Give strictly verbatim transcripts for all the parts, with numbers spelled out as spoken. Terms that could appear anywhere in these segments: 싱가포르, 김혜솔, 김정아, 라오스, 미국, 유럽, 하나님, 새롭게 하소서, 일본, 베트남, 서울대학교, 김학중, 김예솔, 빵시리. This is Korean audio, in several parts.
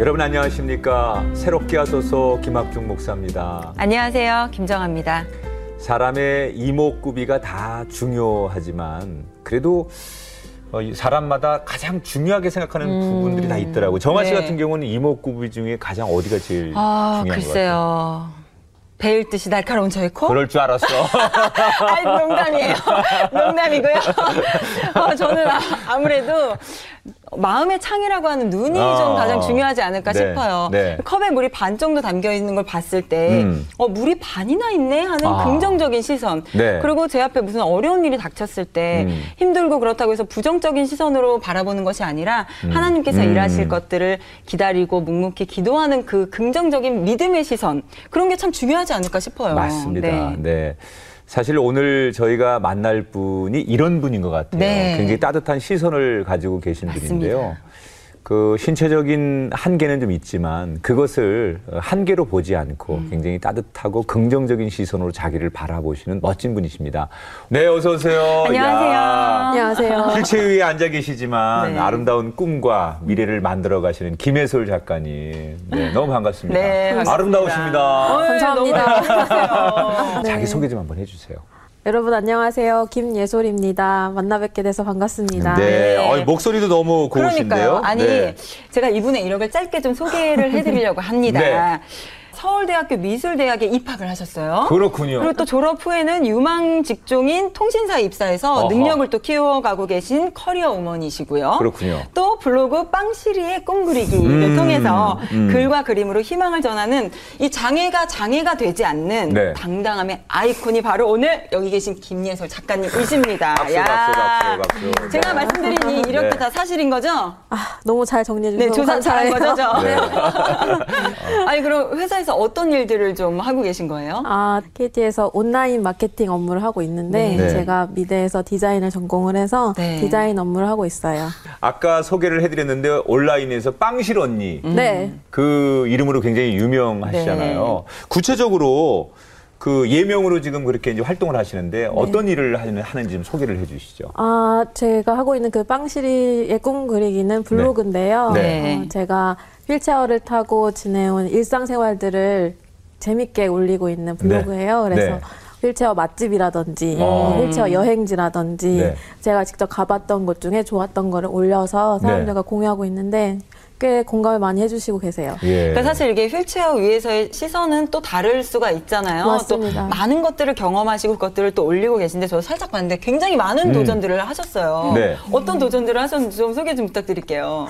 여러분 안녕하십니까? 새롭게 하소서 김학중 목사입니다. 안녕하세요. 김정아입니다. 사람의 이목구비가 다 중요하지만 그래도 사람마다 가장 중요하게 생각하는 음, 부분들이 다 있더라고요. 정아 씨 네. 같은 경우는 이목구비 중에 가장 어디가 제일 아, 중요한 것 같아요? 글쎄요. 베일 듯이 날카로운 저의 코? 그럴 줄 알았어. 아니, 농담이에요. 농담이고요. 어, 저는 아, 아무래도 마음의 창이라고 하는 눈이 아, 좀 가장 중요하지 않을까 네, 싶어요. 네. 컵에 물이 반 정도 담겨 있는 걸 봤을 때 음. 어, 물이 반이나 있네 하는 아, 긍정적인 시선. 네. 그리고 제 앞에 무슨 어려운 일이 닥쳤을 때 음. 힘들고 그렇다고 해서 부정적인 시선으로 바라보는 것이 아니라 음. 하나님께서 음. 일하실 것들을 기다리고 묵묵히 기도하는 그 긍정적인 믿음의 시선. 그런 게 참 중요하지 않을까 싶어요. 맞습니다. 네. 네. 사실 오늘 저희가 만날 분이 이런 분인 것 같아요. 네. 굉장히 따뜻한 시선을 가지고 계신 맞습니다. 분인데요. 그 신체적인 한계는 좀 있지만 그것을 한계로 보지 않고 음. 굉장히 따뜻하고 긍정적인 시선으로 자기를 바라보시는 멋진 분이십니다. 네, 어서 오세요. 안녕하세요. 야. 안녕하세요. 휠체어 위에 앉아 계시지만 네. 아름다운 꿈과 미래를 만들어 가시는 김혜솔 작가님. 네, 너무 반갑습니다. 네, 반갑습니다. 아름다우십니다. 어이, 감사합니다. 네. 자기 소개 좀 한번 해주세요. 여러분 안녕하세요. 김예솔입니다. 만나 뵙게 돼서 반갑습니다. 네, 네. 어, 목소리도 너무 고우신데요. 그러니까요. 아니, 네. 제가 이분의 이력을 짧게 좀 소개를 해드리려고 합니다. 네. 서울대학교 미술대학에 입학을 하셨어요. 그렇군요. 그리고 또 졸업 후에는 유망 직종인 통신사에 입사해서 어허. 능력을 또 키워가고 계신 커리어 우먼이시고요. 그렇군요. 또 블로그 빵시리의 꿈그리기를 음, 통해서 음. 글과 그림으로 희망을 전하는 이 장애가 장애가 되지 않는 네. 당당함의 아이콘이 바로 오늘 여기 계신 김예솔 작가님이십니다. 박수, 야. 박수, 박수, 박수, 박수. 제가 말씀드린 이 이력도 네. 다 사실인 거죠? 아, 너무 잘 정리해 주셔서 네, 조사 잘한 거죠? 네. 아니, 그럼 회사에서 어떤 일들을 좀 하고 계신 거예요? 아, 케이티에서 온라인 마케팅 업무를 하고 있는데 네. 제가 미대에서 디자인을 전공을 해서 네. 디자인 업무를 하고 있어요. 아까 소개를 해드렸는데 온라인에서 빵실 언니 음. 네. 그 이름으로 굉장히 유명하시잖아요. 네. 구체적으로 그 예명으로 지금 그렇게 이제 활동을 하시는데 어떤 네. 일을 하는, 하는지 좀 소개를 해주시죠. 아, 제가 하고 있는 그 빵시리의 꿈 그리기는 블로그인데요. 네. 네. 어, 제가 휠체어를 타고 지내온 일상생활들을 재밌게 올리고 있는 블로그예요. 네. 그래서 네. 휠체어 맛집이라든지 아. 휠체어 여행지라든지 네. 제가 직접 가봤던 곳 중에 좋았던 거를 올려서 사람들과 네. 공유하고 있는데 꽤 공감을 많이 해주시고 계세요. 예. 그러니까 사실 이게 휠체어 위에서의 시선은 또 다를 수가 있잖아요. 맞습니다. 또 많은 것들을 경험하시고 그것들을 또 올리고 계신데 저 살짝 봤는데 굉장히 많은 음. 도전들을 하셨어요. 네. 어떤 도전들을 하셨는지 좀 소개 좀 부탁드릴게요.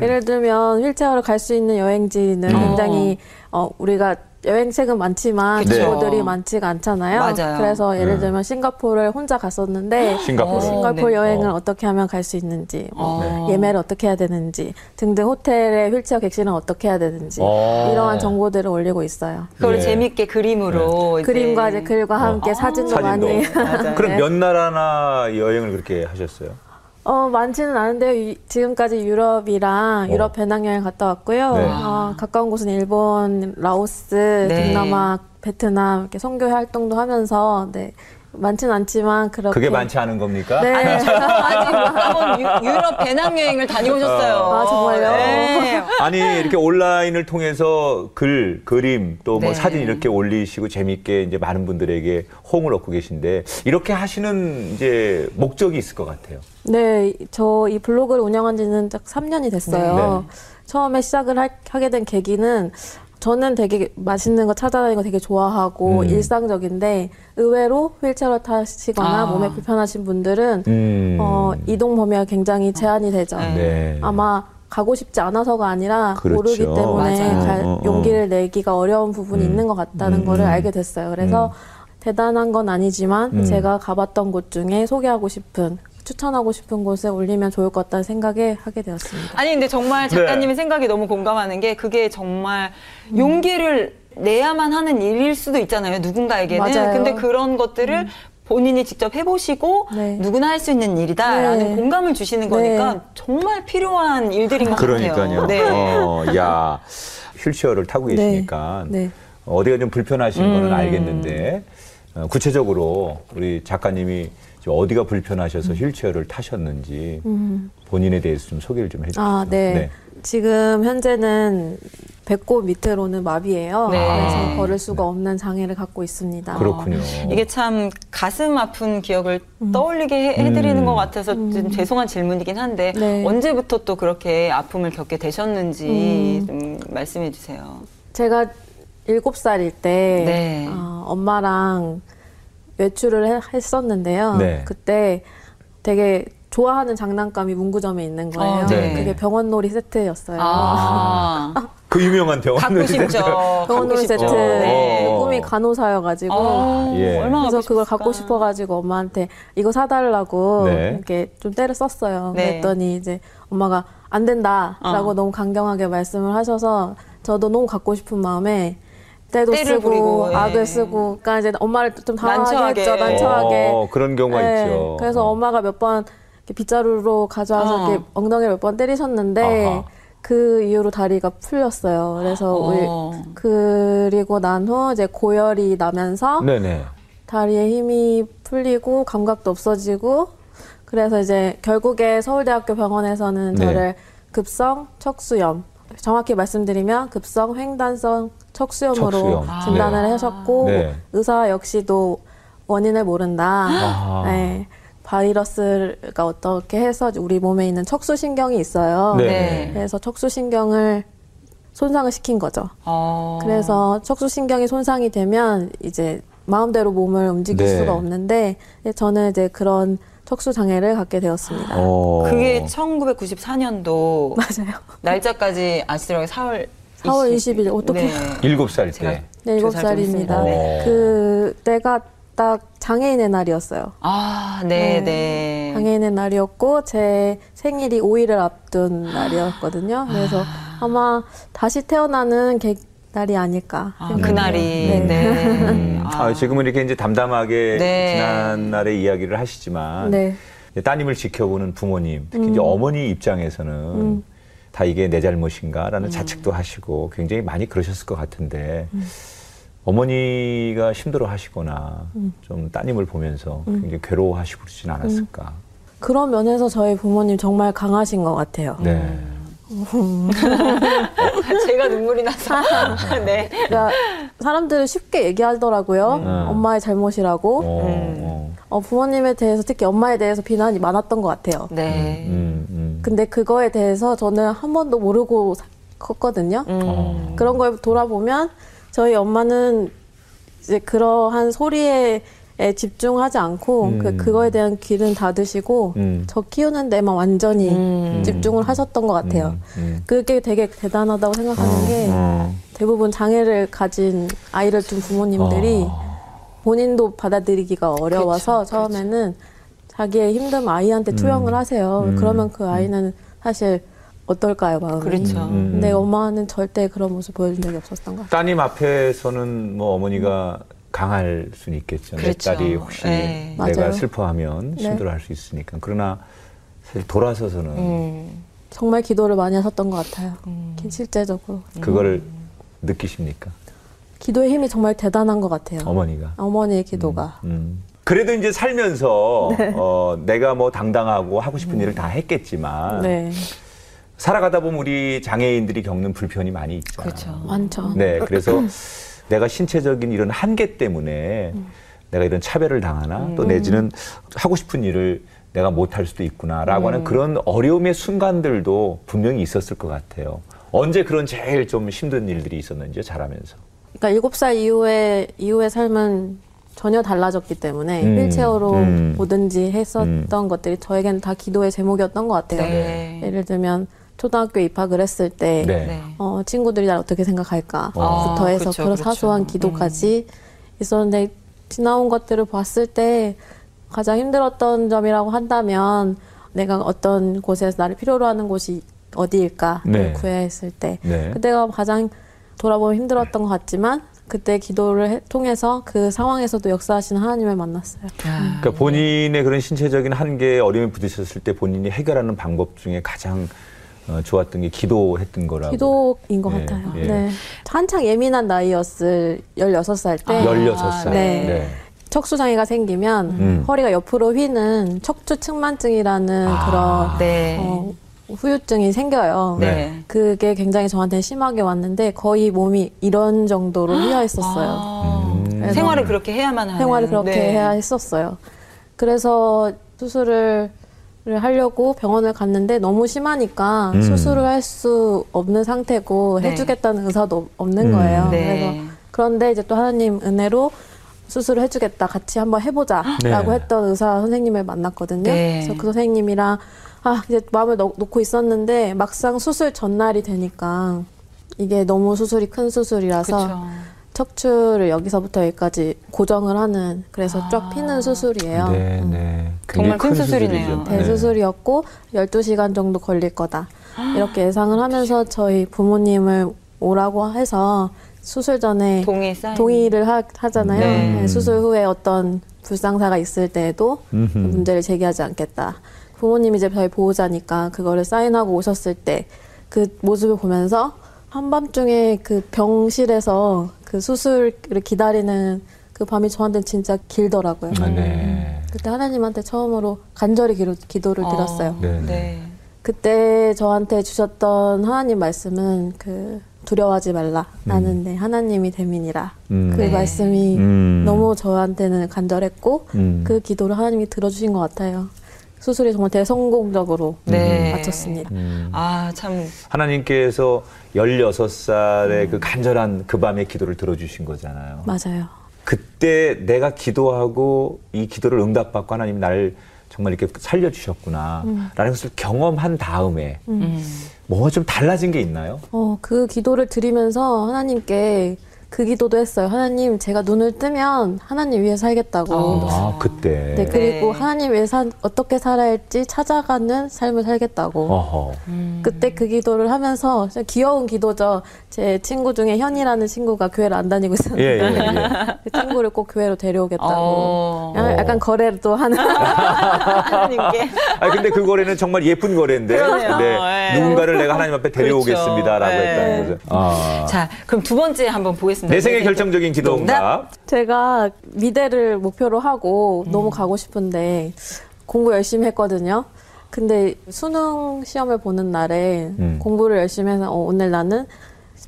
예를 들면 휠체어로 갈 수 있는 여행지는 어. 굉장히 어, 우리가 여행책은 많지만 정보들이 네. 많지가 않잖아요. 맞아요. 그래서 예를 들면 음. 싱가포르를 혼자 갔었는데 싱가포르, 싱가포르 네. 여행을 어. 어떻게 하면 갈 수 있는지 뭐 네. 예매를 어떻게 해야 되는지 등등 호텔의 휠체어 객실은 어떻게 해야 되는지 어. 이러한 정보들을 올리고 있어요. 그걸 네. 재밌게 그림으로 네. 이제. 그림과 이제 글과 함께 어. 사진도, 사진도 많이. 맞아요. 그럼 몇 나라나 여행을 그렇게 하셨어요? 어, 많지는 않은데요. 이, 지금까지 유럽이랑 어. 유럽 배낭여행 갔다 왔고요. 네. 아, 가까운 곳은 일본, 라오스, 네. 동남아, 베트남 이렇게 선교 활동도 하면서 네. 많지는 않지만 그렇게 그게 많지 않은 겁니까? 네. 아니, 아직 유럽 배낭여행을 다녀오셨어요. 아, 정말요? 네. 아니, 이렇게 온라인을 통해서 글, 그림, 또 뭐 네. 사진 이렇게 올리시고 재밌게 이제 많은 분들에게 호응을 얻고 계신데 이렇게 하시는 이제 목적이 있을 것 같아요. 네, 저 이 블로그를 운영한 지는 딱 삼 년이 됐어요. 네. 처음에 시작을 하, 하게 된 계기는 저는 되게 맛있는 거 찾아다니는 거 되게 좋아하고 음. 일상적인데 의외로 휠체어를 타시거나 아. 몸에 불편하신 분들은 음. 어, 이동 범위가 굉장히 제한이 되죠. 네. 아마 가고 싶지 않아서가 아니라 그렇죠. 모르기 때문에 갈, 용기를 내기가 어려운 부분이 음. 있는 것 같다는 음. 거를 알게 됐어요. 그래서 음. 대단한 건 아니지만 음. 제가 가봤던 곳 중에 소개하고 싶은 추천하고 싶은 곳에 올리면 좋을 것 같다는 생각에 하게 되었습니다. 아니 근데 정말 작가님의 네. 생각이 너무 공감하는 게 그게 정말 용기를 내야만 하는 일일 수도 있잖아요. 누군가에게는. 맞아요. 근데 그런 것들을 음. 본인이 직접 해보시고 네. 누구나 할 수 있는 일이다라는 네. 공감을 주시는 거니까 네. 정말 필요한 일들인 것 그러니까요. 같아요. 네. 어, 야, 휠체어를 타고 계시니까 네. 네. 어디가 좀 불편하신 음. 거는 알겠는데 구체적으로 우리 작가님이 어디가 불편하셔서 휠체어를 타셨는지 본인에 대해서 좀 소개를 좀 해주세요. 아, 네. 네. 지금 현재는 배꼽 밑으로는 마비예요. 네. 그래서 걸을 수가 네. 없는 장애를 갖고 있습니다. 그렇군요. 어, 이게 참 가슴 아픈 기억을 음. 떠올리게 해, 해드리는 음. 것 같아서 음. 좀 죄송한 질문이긴 한데 네. 언제부터 또 그렇게 아픔을 겪게 되셨는지 음. 좀 말씀해 주세요. 제가 일곱 살일 때 네. 어, 엄마랑 외출을 했었는데요. 네. 그때 되게 좋아하는 장난감이 문구점에 있는 거예요. 아, 네. 그게 병원놀이 세트였어요. 아. 그 유명한 병원놀이 세트. 병원놀이 세트. 네. 꿈이 간호사여가지고. 아, 예. 그래서 그걸 갖고 싶어가지고 엄마한테 이거 사달라고 네. 이렇게 좀 때를 썼어요. 네. 그랬더니 이제 엄마가 안 된다라고 어. 너무 강경하게 말씀을 하셔서 저도 너무 갖고 싶은 마음에 때도 쓰고 부리고, 예. 악을 쓰고, 그러니까 이제 엄마를 좀 당황하게 했죠. 난처하게. 어, 그런 경우가 네. 있죠. 그래서 어. 엄마가 몇 번 빗자루로 가져와서 어. 이렇게 엉덩이를 몇 번 때리셨는데 아하. 그 이후로 다리가 풀렸어요. 그래서 어. 그리고 난 후 이제 고열이 나면서 네네. 다리에 힘이 풀리고 감각도 없어지고 그래서 이제 결국에 서울대학교 병원에서는 네. 저를 급성 척수염, 정확히 말씀드리면 급성 횡단성 척수염으로 척수염. 진단을 아. 하셨고 네. 의사 역시도 원인을 모른다. 아. 네. 바이러스가 어떻게 해서 우리 몸에 있는 척수신경이 있어요. 네. 그래서 척수신경을 손상을 시킨 거죠. 아. 그래서 척수신경이 손상이 되면 이제 마음대로 몸을 움직일 네. 수가 없는데 저는 이제 그런 척수장애를 갖게 되었습니다. 오. 그게 천구백구십사 년도 맞아요. 날짜까지 아시더라고요. 사월 이십일 어떻게? 네. 일곱 살 때. 네, 일곱 살입니다. 네. 그때가 딱 장애인의 날이었어요. 아, 네, 네. 장애인의 날이었고 제 생일이 오일을 앞둔 날이었거든요. 그래서 아. 아마 다시 태어나는 개, 날이 아닐까. 아, 그 날이. 네. 네. 음, 아, 지금은 이렇게 이제 담담하게 네. 지난 날의 이야기를 하시지만 네. 따님을 지켜보는 부모님, 특히 음. 이제 어머니 입장에서는. 음. 다 이게 내 잘못인가라는 음. 자책도 하시고 굉장히 많이 그러셨을 것 같은데 음. 어머니가 힘들어하시거나 음. 좀 따님을 보면서 음. 굉장히 괴로워하시고 그러진 않았을까? 음. 그런 면에서 저희 부모님 정말 강하신 것 같아요. 네. 음. 제가 눈물이 나서. 네. 그러니까 사람들은 쉽게 얘기하더라고요. 음. 엄마의 잘못이라고. 오, 음. 어, 부모님에 대해서 특히 엄마에 대해서 비난이 많았던 것 같아요. 네. 음, 음, 음. 근데 그거에 대해서 저는 한 번도 모르고 컸거든요. 음. 그런 걸 돌아보면 저희 엄마는 이제 그러한 소리에 집중하지 않고 음. 그, 그거에 대한 귀는 닫으시고 음. 저 키우는 데만 완전히 음. 집중을 하셨던 것 같아요. 음. 그게 되게 대단하다고 생각하는 어. 게 어. 대부분 장애를 가진 아이를 둔 부모님들이 어. 본인도 받아들이기가 어려워서 그쵸, 처음에는 그쵸. 자기의 힘듦 아이한테 투영을 음. 하세요. 음. 그러면 그 아이는 사실 어떨까요, 마음이? 그렇죠. 음. 근데 엄마는 절대 그런 모습 보여준 적이 없었던 것 같아요. 따님 앞에서는 뭐 어머니가 음. 강할 수는 있겠죠. 그렇죠. 내 딸이 혹시 네. 내가 맞아요. 슬퍼하면 힘들어할 네. 수 있으니까. 그러나 사실 돌아서서는 음. 정말 기도를 많이 하셨던 것 같아요. 음. 실제적으로. 그거를 음. 느끼십니까? 기도의 힘이 정말 대단한 것 같아요. 어머니가. 어머니의 기도가. 음. 음. 그래도 이제 살면서 네. 어, 내가 뭐 당당하고 하고 싶은 음. 일을 다 했겠지만 네. 살아가다 보면 우리 장애인들이 겪는 불편이 많이 있잖아요. 그렇죠. 많죠. 네, 그래서. 내가 신체적인 이런 한계 때문에 음. 내가 이런 차별을 당하나 음. 또 내지는 하고 싶은 일을 내가 못할 수도 있구나라고 음. 하는 그런 어려움의 순간들도 분명히 있었을 것 같아요. 언제 그런 제일 좀 힘든 일들이 있었는지요, 자라면서? 그러니까 일곱 살 이후에, 이후의 삶은 전혀 달라졌기 때문에 음. 휠체어로 음. 뭐든지 했었던 음. 것들이 저에겐 다 기도의 제목이었던 것 같아요. 네. 예를 들면 초등학교 입학을 했을 때 네. 어, 친구들이 날 어떻게 생각할까부터 아, 해서 그쵸, 그런 그쵸. 사소한 기도까지 음. 있었는데 지나온 것들을 봤을 때 가장 힘들었던 점이라고 한다면 내가 어떤 곳에서 나를 필요로 하는 곳이 어디일까를 네. 구해야 했을 때 네. 그때가 가장 돌아보면 힘들었던 것 같지만 그때 기도를 해, 통해서 그 상황에서도 역사하시는 하나님을 만났어요. 아, 그러니까 본인의 그런 신체적인 한계에 어려움에 부딪혔을 때 본인이 해결하는 방법 중에 가장 어, 좋았던 게 기도했던 거라고. 기도인 것 네, 같아요. 예. 네. 한창 예민한 나이였을 열여섯 살 때. 열여섯 살. 아, 네. 네. 척추장애가 생기면 음. 허리가 옆으로 휘는 척추측만증이라는 아. 그런 네. 어, 후유증이 생겨요. 네. 그게 굉장히 저한테 심하게 왔는데 거의 몸이 이런 정도로 휘어 있었어요. 아. 음. 생활을 그렇게 해야만 하는. 생활을 그렇게 네. 해야 했었어요. 그래서 수술을 하려고 병원을 갔는데 너무 심하니까 음. 수술을 할 수 없는 상태고 네. 해주겠다는 의사도 없는 음. 거예요. 네. 그래서 그런데 이제 또 하나님 은혜로 수술을 해주겠다, 같이 한번 해보자라고 네. 했던 의사 선생님을 만났거든요. 네. 그래서 그 선생님이랑 아 이제 마음을 놓, 놓고 있었는데 막상 수술 전날이 되니까 이게 너무 수술이 큰 수술이라서 그쵸. 척추를 여기서부터 여기까지 고정을 하는 그래서 아. 쫙 피는 수술이에요. 네, 네. 음. 정말 큰, 큰 수술이네요. 대수술이었고 네. 열두 시간 정도 걸릴 거다 이렇게 예상을 하면서 저희 부모님을 오라고 해서 수술 전에 동의 동의를 하, 하잖아요. 네. 네, 수술 후에 어떤 불상사가 있을 때에도 음흠. 문제를 제기하지 않겠다. 부모님이 이제 저희 보호자니까 그거를 사인하고 오셨을 때 그 모습을 보면서 한밤중에 그 병실에서 그 수술을 기다리는 그 밤이 저한테 진짜 길더라고요. 음. 네. 그때 하나님한테 처음으로 간절히 기도, 기도를 어. 드렸어요. 네. 네. 그때 저한테 주셨던 하나님 말씀은 그 두려워하지 말라. 나는 음. 내 하나님이 됨이니라. 음. 그 네. 말씀이 음. 너무 저한테는 간절했고 음. 그 기도를 하나님이 들어주신 것 같아요. 수술이 정말 대성공적으로 네. 마쳤습니다. 음. 아, 참. 하나님께서 열여섯 살의 음. 그 간절한 그 밤의 기도를 들어주신 거잖아요. 맞아요. 그때 내가 기도하고 이 기도를 응답받고 하나님이 나를 정말 이렇게 살려주셨구나 음. 라는 것을 경험한 다음에 음. 뭐가 좀 달라진 게 있나요? 어, 그 기도를 드리면서 하나님께 그 기도도 했어요. 하나님, 제가 눈을 뜨면 하나님 위해 살겠다고. 아, 그때. 네, 그리고 네. 하나님 위해 사, 어떻게 살아야 할지 찾아가는 삶을 살겠다고. 음. 그때 그 기도를 하면서 귀여운 기도죠. 제 친구 중에 현이라는 친구가 교회를 안 다니고 있었는데 예, 예, 예. 그 친구를 꼭 교회로 데려오겠다고. 어. 약간 거래를 또 하는 하나님께. 아, 근데 그 거래는 정말 예쁜 거래인데. 네, 네. 누군가를 내가 하나님 앞에 데려오겠습니다라고 그렇죠. 했다는 네. 거죠. 아. 자, 그럼 두 번째 한번 보겠습니다. 내 생의 결정적인 기도 응답. 제가 미대를 목표로 하고 음. 너무 가고 싶은데 공부 열심히 했거든요. 근데 수능 시험을 보는 날에 음. 공부를 열심히 해서 어, 오늘 나는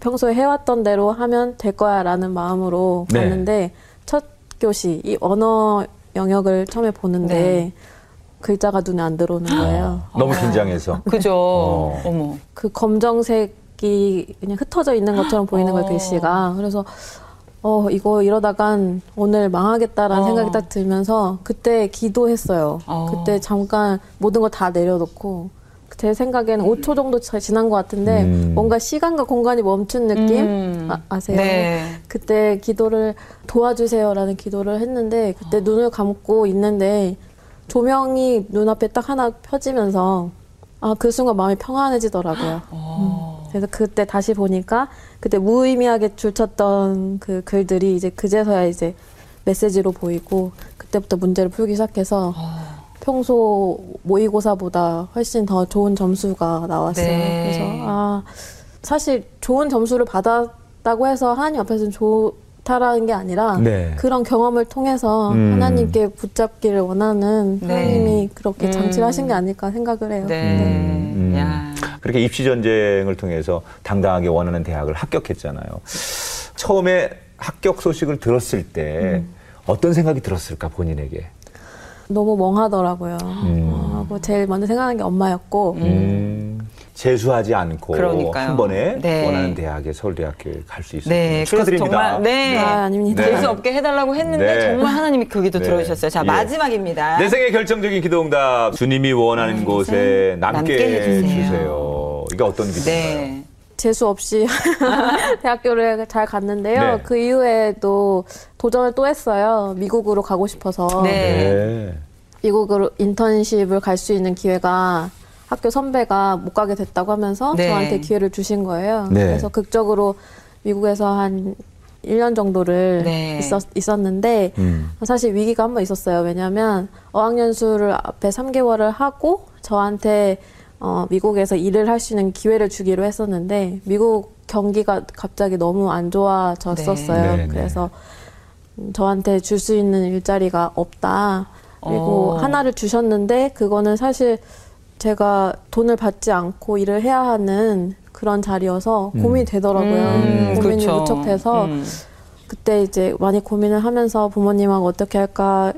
평소에 해왔던 대로 하면 될 거야 라는 마음으로 네. 봤는데 첫 교시, 이 언어 영역을 처음에 보는데 네. 글자가 눈에 안 들어오는 거예요. 어. 너무 긴장해서. 그죠. 어. 어머. 그 검정색 그냥 흩어져 있는 것처럼 보이는 거예요, 글씨가. 그래서 어 이거 이러다간 오늘 망하겠다라는 어. 생각이 딱 들면서 그때 기도했어요. 어. 그때 잠깐 모든 거 다 내려놓고 제 생각에는 오 초 정도 지난 것 같은데 음. 뭔가 시간과 공간이 멈춘 느낌? 음. 아, 아세요? 네. 그때 기도를 도와주세요라는 기도를 했는데 그때 어. 눈을 감고 있는데 조명이 눈앞에 딱 하나 펴지면서 아, 그 순간 마음이 평안해지더라고요. 어. 음. 그래서 그때 다시 보니까 그때 무의미하게 줄쳤던 그 글들이 이제 그제서야 이제 메시지로 보이고 그때부터 문제를 풀기 시작해서 아. 평소 모의고사보다 훨씬 더 좋은 점수가 나왔어요. 네. 그래서 아 사실 좋은 점수를 받았다고 해서 하나님 앞에서는 좋다라는 게 아니라 네. 그런 경험을 통해서 음. 하나님께 붙잡기를 원하는 네. 하나님이 그렇게 음. 장치를 하신 게 아닐까 생각을 해요. 네. 네. 음. 야. 그렇게 입시 전쟁을 통해서 당당하게 원하는 대학을 합격했잖아요. 처음에 합격 소식을 들었을 때 음. 어떤 생각이 들었을까 본인에게? 너무 멍하더라고요. 음. 멍하고 제일 먼저 생각한 게 엄마였고 음. 음. 재수하지 않고 그러니까요. 한 번에 네. 원하는 대학에 서울대학교에 갈 수 있었습니다. 네. 축하드립니다. 정말, 네. 네. 아, 아닙니다. 재수 네. 없게 해달라고 했는데 네. 정말 하나님이 그 기도 네. 들어주셨어요. 자, 예. 마지막입니다. 내 생의 결정적인 기도응답. 주님이 원하는 음, 곳에 남게, 남게 해주세요. 주세요. 이게 어떤 기도인가요? 네. 재수 없이 대학교를 잘 갔는데요. 네. 그 이후에도 도전을 또 했어요. 미국으로 가고 싶어서. 네. 네. 미국으로 인턴십을 갈 수 있는 기회가 학교 선배가 못 가게 됐다고 하면서 네. 저한테 기회를 주신 거예요. 네. 그래서 극적으로 미국에서 한 일 년 정도를 네. 있었, 있었는데 음. 사실 위기가 한 번 있었어요. 왜냐하면 어학연수를 앞에 삼 개월을 하고 저한테 어, 미국에서 일을 할 수 있는 기회를 주기로 했었는데 미국 경기가 갑자기 너무 안 좋아졌었어요. 네. 네. 그래서 저한테 줄 수 있는 일자리가 없다. 그리고 어. 하나를 주셨는데 그거는 사실 제가 돈을 받지 않고 일을 해야 하는 그런 자리여서 음. 고민이 되더라고요. 음, 고민이 그쵸. 무척 돼서 음. 그때 이제 많이 고민을 하면서 부모님하고 어떻게 할까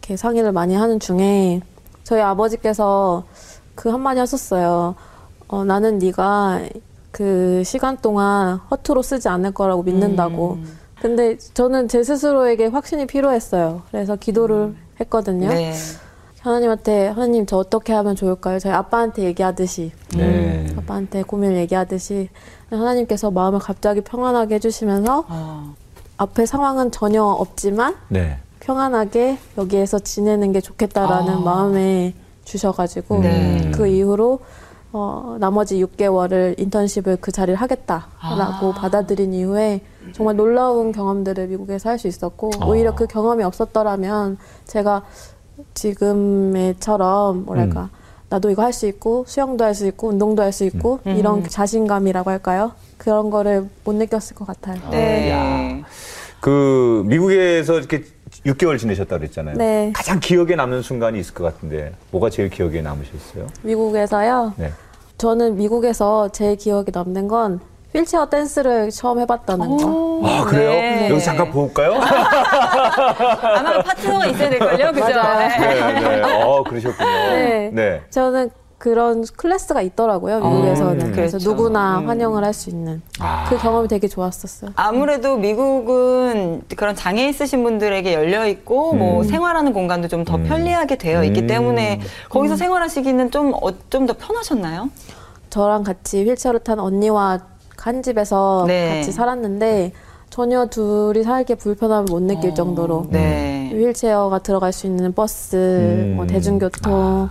이렇게 상의를 많이 하는 중에 저희 아버지께서 그 한마디 하셨어요. 어, 나는 네가 그 시간 동안 허투루 쓰지 않을 거라고 믿는다고. 음. 근데 저는 제 스스로에게 확신이 필요했어요. 그래서 기도를 음. 했거든요. 네. 하나님한테, 하나님 저 어떻게 하면 좋을까요? 저희 아빠한테 얘기하듯이 네. 아빠한테 고민을 얘기하듯이 하나님께서 마음을 갑자기 평안하게 해주시면서 아. 앞에 상황은 전혀 없지만 네. 평안하게 여기에서 지내는 게 좋겠다라는 아. 마음에 주셔가지고 네. 그 이후로 어, 나머지 육 개월을 인턴십을 그 자리를 하겠다라고 아. 받아들인 이후에 정말 놀라운 경험들을 미국에서 할 수 있었고 아. 오히려 그 경험이 없었더라면 제가 지금처럼 뭐랄까 음. 나도 이거 할 수 있고 수영도 할 수 있고 운동도 할 수 있고 음. 이런 자신감이라고 할까요? 그런 거를 못 느꼈을 것 같아요. 네. 아, 그 미국에서 이렇게 육 개월 지내셨다고 그랬잖아요. 네. 가장 기억에 남는 순간이 있을 것 같은데 뭐가 제일 기억에 남으셨어요? 미국에서요? 네. 저는 미국에서 제일 기억에 남는 건 휠체어 댄스를 처음 해봤다는 거. 아, 그래요? 네. 여기 잠깐 볼까요? 아마 파트너가 있어야 될걸요? 그죠? 네, 네. 어, 그러셨군요. 네. 네. 저는 그런 클래스가 있더라고요, 미국에서는. 음, 그래서 그렇죠. 누구나 음. 환영을 할 수 있는. 아. 그 경험이 되게 좋았었어요. 아무래도 미국은 그런 장애 있으신 분들에게 열려있고, 음. 뭐 생활하는 공간도 좀 더 음. 편리하게 되어 있기 음. 때문에 거기서 음. 생활하시기는 좀, 어, 좀 더 편하셨나요? 저랑 같이 휠체어를 탄 언니와 한 집에서 네. 같이 살았는데 전혀 둘이 살기에 불편함을 못 느낄 어, 정도로 네. 휠체어가 들어갈 수 있는 버스, 음. 뭐 대중교통, 아.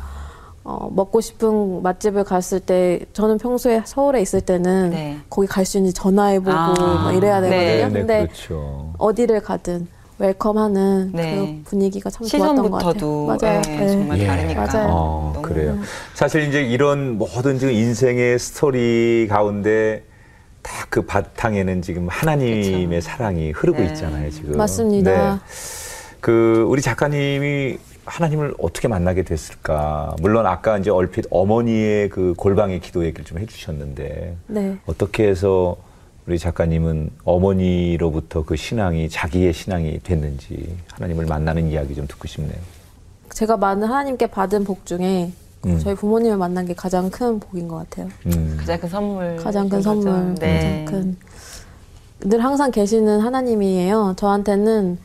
어, 먹고 싶은 맛집을 갔을 때 저는 평소에 서울에 있을 때는 네. 거기 갈 수 있는지 전화해보고 아. 뭐 이래야 되거든요. 네. 근데 네, 그렇죠. 어디를 가든 웰컴하는 네. 그 분위기가 참 좋았던 것 같아요. 맞아요. 네, 네. 정말 네. 다르니까. 맞아요. 어, 그래요. 사실 이제 이런 모든 지금 인생의 스토리 가운데 다 그 바탕에는 지금 하나님의 그쵸. 사랑이 흐르고 네. 있잖아요, 지금. 맞습니다. 네. 그, 우리 작가님이 하나님을 어떻게 만나게 됐을까? 물론 아까 이제 얼핏 어머니의 그 골방의 기도 얘기를 좀 해주셨는데, 네. 어떻게 해서 우리 작가님은 어머니로부터 그 신앙이 자기의 신앙이 됐는지 하나님을 만나는 이야기 좀 듣고 싶네요. 제가 많은 하나님께 받은 복 중에 음. 저희 부모님을 만난 게 가장 큰 복인 것 같아요. 음. 가장 큰 선물. 가장 큰 선물. 네. 가장 큰. 늘 항상 계시는 하나님이에요. 저한테는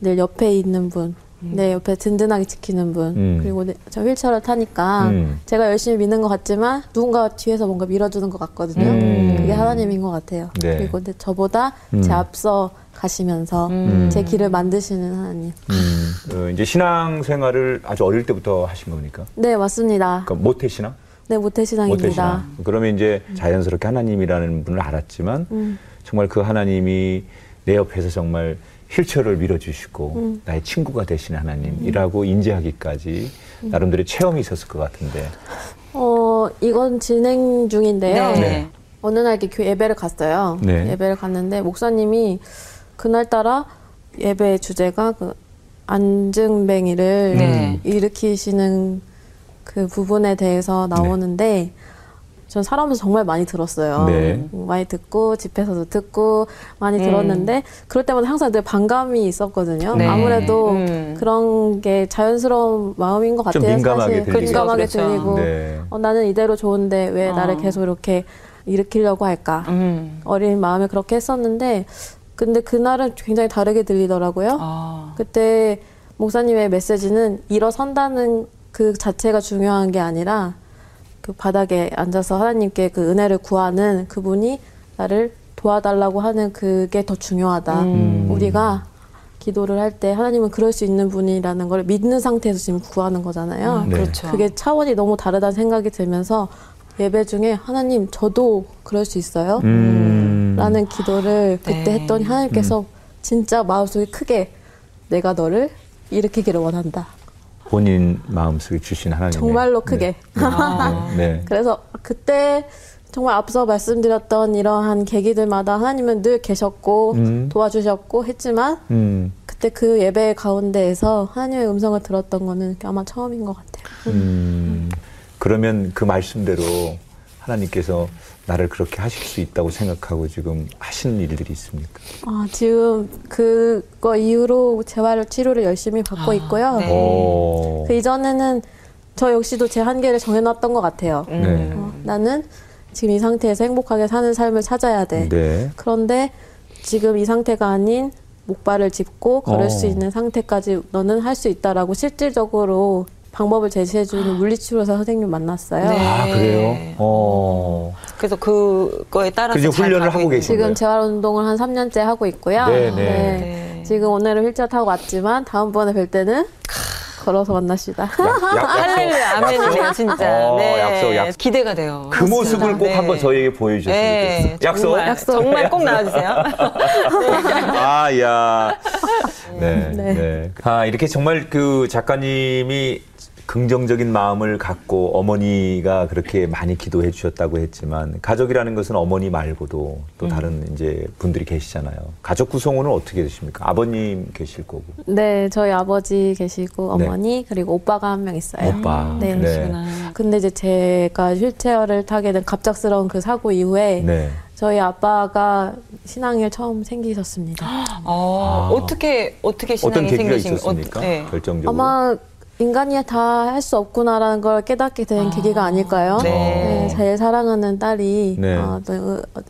늘 옆에 있는 분, 음. 내 옆에 든든하게 지키는 분. 음. 그리고 내, 저 휠체어를 타니까 음. 제가 열심히 믿는 것 같지만 누군가 뒤에서 뭔가 밀어주는 것 같거든요. 음. 그게 하나님인 것 같아요. 네. 그리고 저보다 음. 제 앞서 가시면서 음. 제 길을 만드시는 하나님. 음. 어, 이제 신앙생활을 아주 어릴 때부터 하신 겁니까? 네, 맞습니다. 그러니까 모태신앙? 네, 모태신앙입니다. 모태신앙. 그러면 이제 자연스럽게 하나님이라는 분을 알았지만 음. 정말 그 하나님이 내 옆에서 정말 휠체어를 밀어주시고 음. 나의 친구가 되신 하나님이라고 음. 인지하기까지 음. 나름대로 체험이 있었을 것 같은데. 어, 이건 진행 중인데요. 네. 네. 어느 날 이렇게 예배를 갔어요. 네. 예배를 갔는데 목사님이 그날따라 예배 주제가 그 안증뱅이를 네. 일으키시는 그 부분에 대해서 나오는데 전 네. 살아오면서 정말 많이 들었어요. 네. 많이 듣고 집에서도 듣고 많이 음. 들었는데 그럴 때마다 항상 늘 반감이 있었거든요. 네. 아무래도 음. 그런 게 자연스러운 마음인 것 같아요. 좀 민감하게 들리고, 민감하게 들리고 네. 어, 나는 이대로 좋은데 왜 어. 나를 계속 이렇게 일으키려고 할까. 음. 어린 마음에 그렇게 했었는데 근데 그날은 굉장히 다르게 들리더라고요. 아. 그때 목사님의 메시지는 일어선다는 그 자체가 중요한 게 아니라 그 바닥에 앉아서 하나님께 그 은혜를 구하는 그분이 나를 도와달라고 하는 그게 더 중요하다. 음. 우리가 기도를 할 때 하나님은 그럴 수 있는 분이라는 걸 믿는 상태에서 지금 구하는 거잖아요. 음, 네. 그렇죠. 그게 차원이 너무 다르다는 생각이 들면서 예배 중에 하나님 저도 그럴 수 있어요. 음. 라는 기도를 그때 네. 했더니 하나님께서 음. 진짜 마음속에 크게 내가 너를 일으키기를 원한다. 본인 마음속에 주신 하나님. 정말로 크게. 네. 아. 네. 그래서 그때 정말 앞서 말씀드렸던 이러한 계기들마다 하나님은 늘 계셨고 음. 도와주셨고 했지만 음. 그때 그 예배 가운데에서 하나님의 음성을 들었던 거는 아마 처음인 것 같아요. 음, 그러면 그 말씀대로 하나님께서 나를 그렇게 하실 수 있다고 생각하고 지금 하시는 일들이 있습니까? 아, 지금 그거 이후로 재활 치료를 열심히 받고 아, 있고요. 네. 그 이전에는 저 역시도 제 한계를 정해놨던 것 같아요. 음. 네. 어, 나는 지금 이 상태에서 행복하게 사는 삶을 찾아야 돼. 네. 그런데 지금 이 상태가 아닌 목발을 짚고 걸을 어. 수 있는 상태까지 너는 할 수 있다라고 실질적으로 방법을 제시해주는 물리치료사 선생님 만났어요. 네. 아, 그래요? 어. 그래서 그거에 따라서 지금 훈련을 하고 계시고요. 지금 재활운동을 한 삼 년째 하고 있고요. 네, 네. 네. 네. 지금 오늘은 휠체어 타고 왔지만 다음번에 뵐 때는 걸어서 만납시다. 아멘이네요, 진짜. 어, 네. 약속, 약속. 기대가 돼요. 그 맞습니다. 모습을 꼭 네. 한번 저희에게 보여주셨으면 네. 좋겠습니다. 약속. 정말, 약속. 정말 약속. 꼭 나와주세요. 네. 아, 야. 네, 네. 네. 아, 이렇게 정말 그 작가님이 긍정적인 마음을 갖고 어머니가 그렇게 많이 기도해 주셨다고 했지만 가족이라는 것은 어머니 말고도 또 음. 다른 이제 분들이 계시잖아요. 가족 구성원은 어떻게 되십니까? 아버님 계실 거고. 네, 저희 아버지 계시고 어머니 네. 그리고 오빠가 한 명 있어요. 오빠. 네. 네. 근데 이제 제가 휠체어를 타게 된 갑작스러운 그 사고 이후에 네. 저희 아빠가 신앙에 처음 생기셨습니다. 어, 아. 어떻게 어떻게 신앙이 어떤 계기가 생기신 있었습니까? 어, 네. 결정적으로. 아마 인간이 다 할 수 없구나라는 걸 깨닫게 된 아, 계기가 아닐까요? 네. 네, 제일 사랑하는 딸이 네. 어,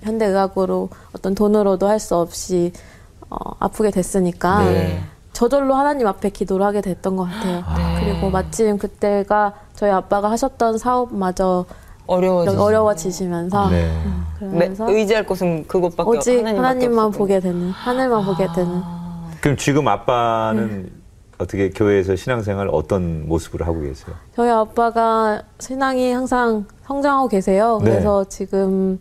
현대의학으로 어떤 돈으로도 할 수 없이 어, 아프게 됐으니까 네. 저절로 하나님 앞에 기도를 하게 됐던 것 같아요. 아, 네. 그리고 마침 그때가 저희 아빠가 하셨던 사업마저 어려워지시면서, 어려워지시면서 네. 그러면서 매, 의지할 곳은 그것밖에 오직 하나님밖에 하나님만 보게 되는, 하늘만 아, 보게 되는. 그럼 지금 아빠는 네. 어떻게 교회에서 신앙생활 어떤 모습으로 하고 계세요? 저희 아빠가 신앙이 항상 성장하고 계세요. 네. 그래서 지금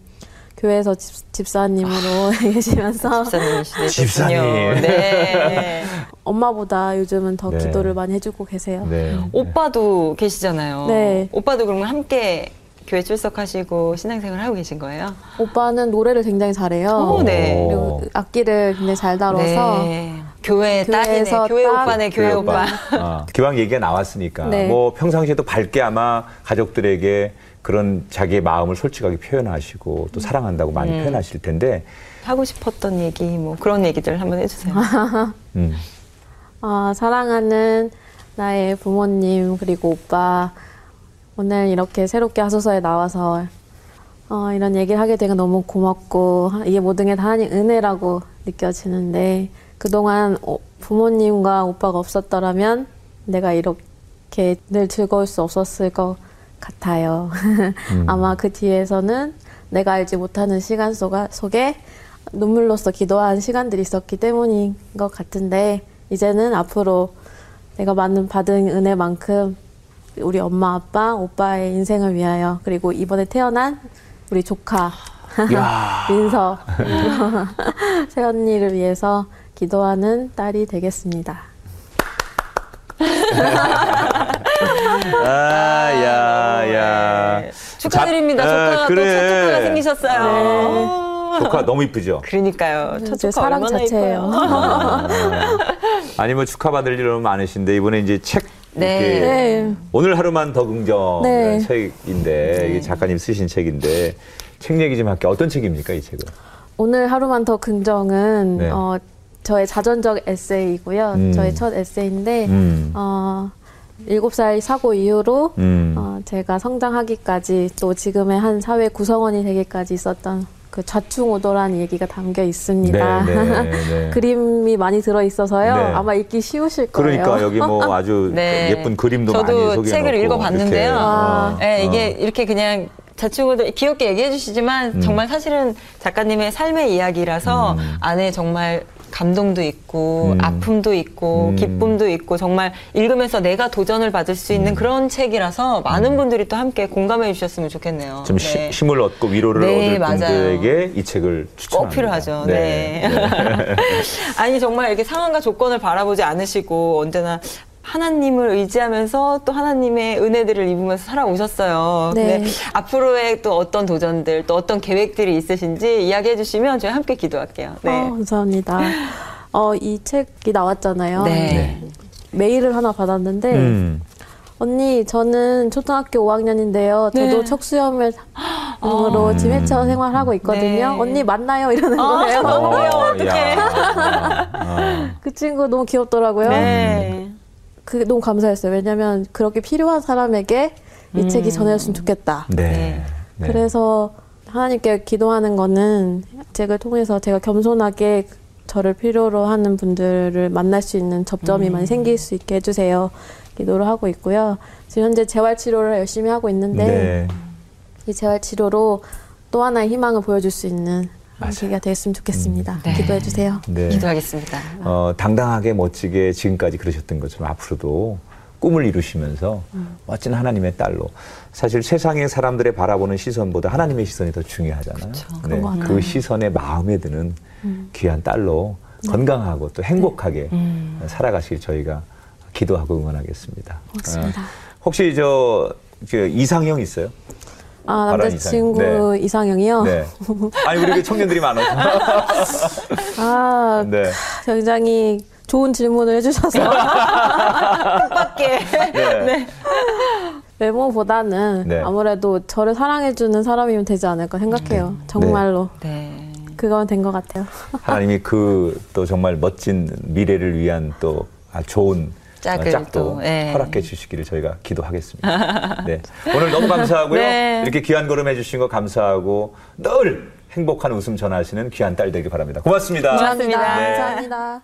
교회에서 집, 집사님으로 아, 계시면서 집사님이시네요. 집사님. 네. 엄마보다 요즘은 더 네. 기도를 많이 해주고 계세요. 네. 네. 오빠도 계시잖아요. 네. 오빠도 그러면 함께 교회 출석하시고 신앙생활 하고 계신 거예요? 오빠는 노래를 굉장히 잘해요. 오, 네. 그리고 악기를 굉장히 잘 다뤄서. 네. 교회 딸이네. 교회 딸. 오빠네. 교회 오빠. 아, 기왕 얘기가 나왔으니까 네. 뭐 평상시에도 밝게 아마 가족들에게 그런 자기의 마음을 솔직하게 표현하시고 또 사랑한다고 많이 음. 표현하실 텐데 하고 싶었던 얘기 뭐 그런 얘기들 한번 해주세요. 음. 아, 사랑하는 나의 부모님 그리고 오빠 오늘 이렇게 새롭게 하소서에 나와서 어, 이런 얘기를 하게 되니까 너무 고맙고 이게 모든 게 다 하나님 은혜라고 느껴지는데 그동안 부모님과 오빠가 없었더라면 내가 이렇게 늘 즐거울 수 없었을 것 같아요. 음. 아마 그 뒤에서는 내가 알지 못하는 시간 속에 눈물로써 기도한 시간들이 있었기 때문인 것 같은데 이제는 앞으로 내가 받은 은혜만큼 우리 엄마, 아빠, 오빠의 인생을 위하여 그리고 이번에 태어난 우리 조카 민서 새언니를 위해서 기도하는 딸이 되겠습니다. 아, 야, 야. 네. 축하드립니다. 자, 조카가 아, 그래. 또 첫 조카가 생기셨어요. 네. 조카 너무 이쁘죠? 그러니까요. 첫 조카 사랑 자체예요. 아, 아니 뭐 축하받을 일은 많으신데 이번에 이제 책 네. 네. 오늘 하루만 더 긍정이라는 네. 책인데 네. 작가님 쓰신 책인데 책 얘기 좀 할게요. 어떤 책입니까 이 책은? 오늘 하루만 더 긍정은 네. 어. 저의 자전적 에세이고요. 음. 저의 첫 에세이인데 음. 어, 일곱 살 사고 이후로 음. 어, 제가 성장하기까지 또 지금의 한 사회 구성원이 되기까지 있었던 그 좌충우돌한 얘기가 담겨 있습니다. 네, 네, 네. 그림이 많이 들어있어서요. 네. 아마 읽기 쉬우실 거예요. 그러니까 여기 뭐 아주 네. 예쁜 그림도 많이 소개해놓고 저도 책을 읽어봤는데요. 아. 어. 네, 이게 이렇게 그냥 자축으로 귀엽게 얘기해 주시지만 음. 정말 사실은 작가님의 삶의 이야기라서 음. 안에 정말 감동도 있고 음. 아픔도 있고 음. 기쁨도 있고 정말 읽으면서 내가 도전을 받을 수 있는 음. 그런 책이라서 많은 음. 분들이 또 함께 공감해 주셨으면 좋겠네요. 좀 네. 힘을 얻고 위로를 네, 얻을 맞아요. 분들에게 이 책을 추천합니다. 꼭 필요하죠. 네. 네. 네. 아니 정말 이렇게 상황과 조건을 바라보지 않으시고 언제나 하나님을 의지하면서 또 하나님의 은혜들을 입으면서 살아오셨어요. 네. 근데 앞으로의 또 어떤 도전들, 또 어떤 계획들이 있으신지 이야기해 주시면 저희 함께 기도할게요. 네. 어, 감사합니다. 어, 이 책이 나왔잖아요. 네. 네. 메일을 하나 받았는데 음. 언니, 저는 초등학교 오 학년인데요. 저도 네. 척수염을 으로 아, 집회차 음. 생활하고 있거든요. 네. 언니 만나요 이러는 아, 거예요. 만나요 어떡해. 그 친구 너무 귀엽더라고요. 네. 그게 너무 감사했어요. 왜냐면 그렇게 필요한 사람에게 이 음. 책이 전해졌으면 좋겠다. 네. 네. 그래서 하나님께 기도하는 거는 책을 통해서 제가 겸손하게 저를 필요로 하는 분들을 만날 수 있는 접점이 음. 많이 생길 수 있게 해주세요. 기도를 하고 있고요. 지금 현재 재활치료를 열심히 하고 있는데 네. 이 재활치료로 또 하나의 희망을 보여줄 수 있는 계기가 되었으면 좋겠습니다. 음. 네. 기도해 주세요. 네. 기도하겠습니다. 어, 당당하게 멋지게 지금까지 그러셨던 것처럼 앞으로도 꿈을 이루시면서 음. 멋진 하나님의 딸로. 사실 세상의 사람들의 바라보는 시선보다 하나님의 시선이 더 중요하잖아요. 네. 그 시선에 마음에 드는 음. 귀한 딸로 음. 건강하고 또 행복하게 음. 살아가시길 저희가 기도하고 응원하겠습니다. 고맙습니다. 아, 혹시 저, 저 이상형 있어요? 아, 남자친구 이상형. 네. 이상형이요? 네. 아니, 우리 청년들이 많아서. 아, 네. 굉장히 좋은 질문을 해주셔서. 뜻밖의. 네. 네. 외모보다는 네. 아무래도 저를 사랑해주는 사람이면 되지 않을까 생각해요. 네. 정말로. 네. 그건 된 것 같아요. 하나님이 그 또 정말 멋진 미래를 위한 또 아, 좋은 짝을 짝도 네. 허락해 주시기를 저희가 기도하겠습니다. 네. 오늘 너무 감사하고요. 네. 이렇게 귀한 걸음 해주신 거 감사하고 늘 행복한 웃음 전하시는 귀한 딸 되길 바랍니다. 고맙습니다. 고맙습니다. 네. 감사합니다.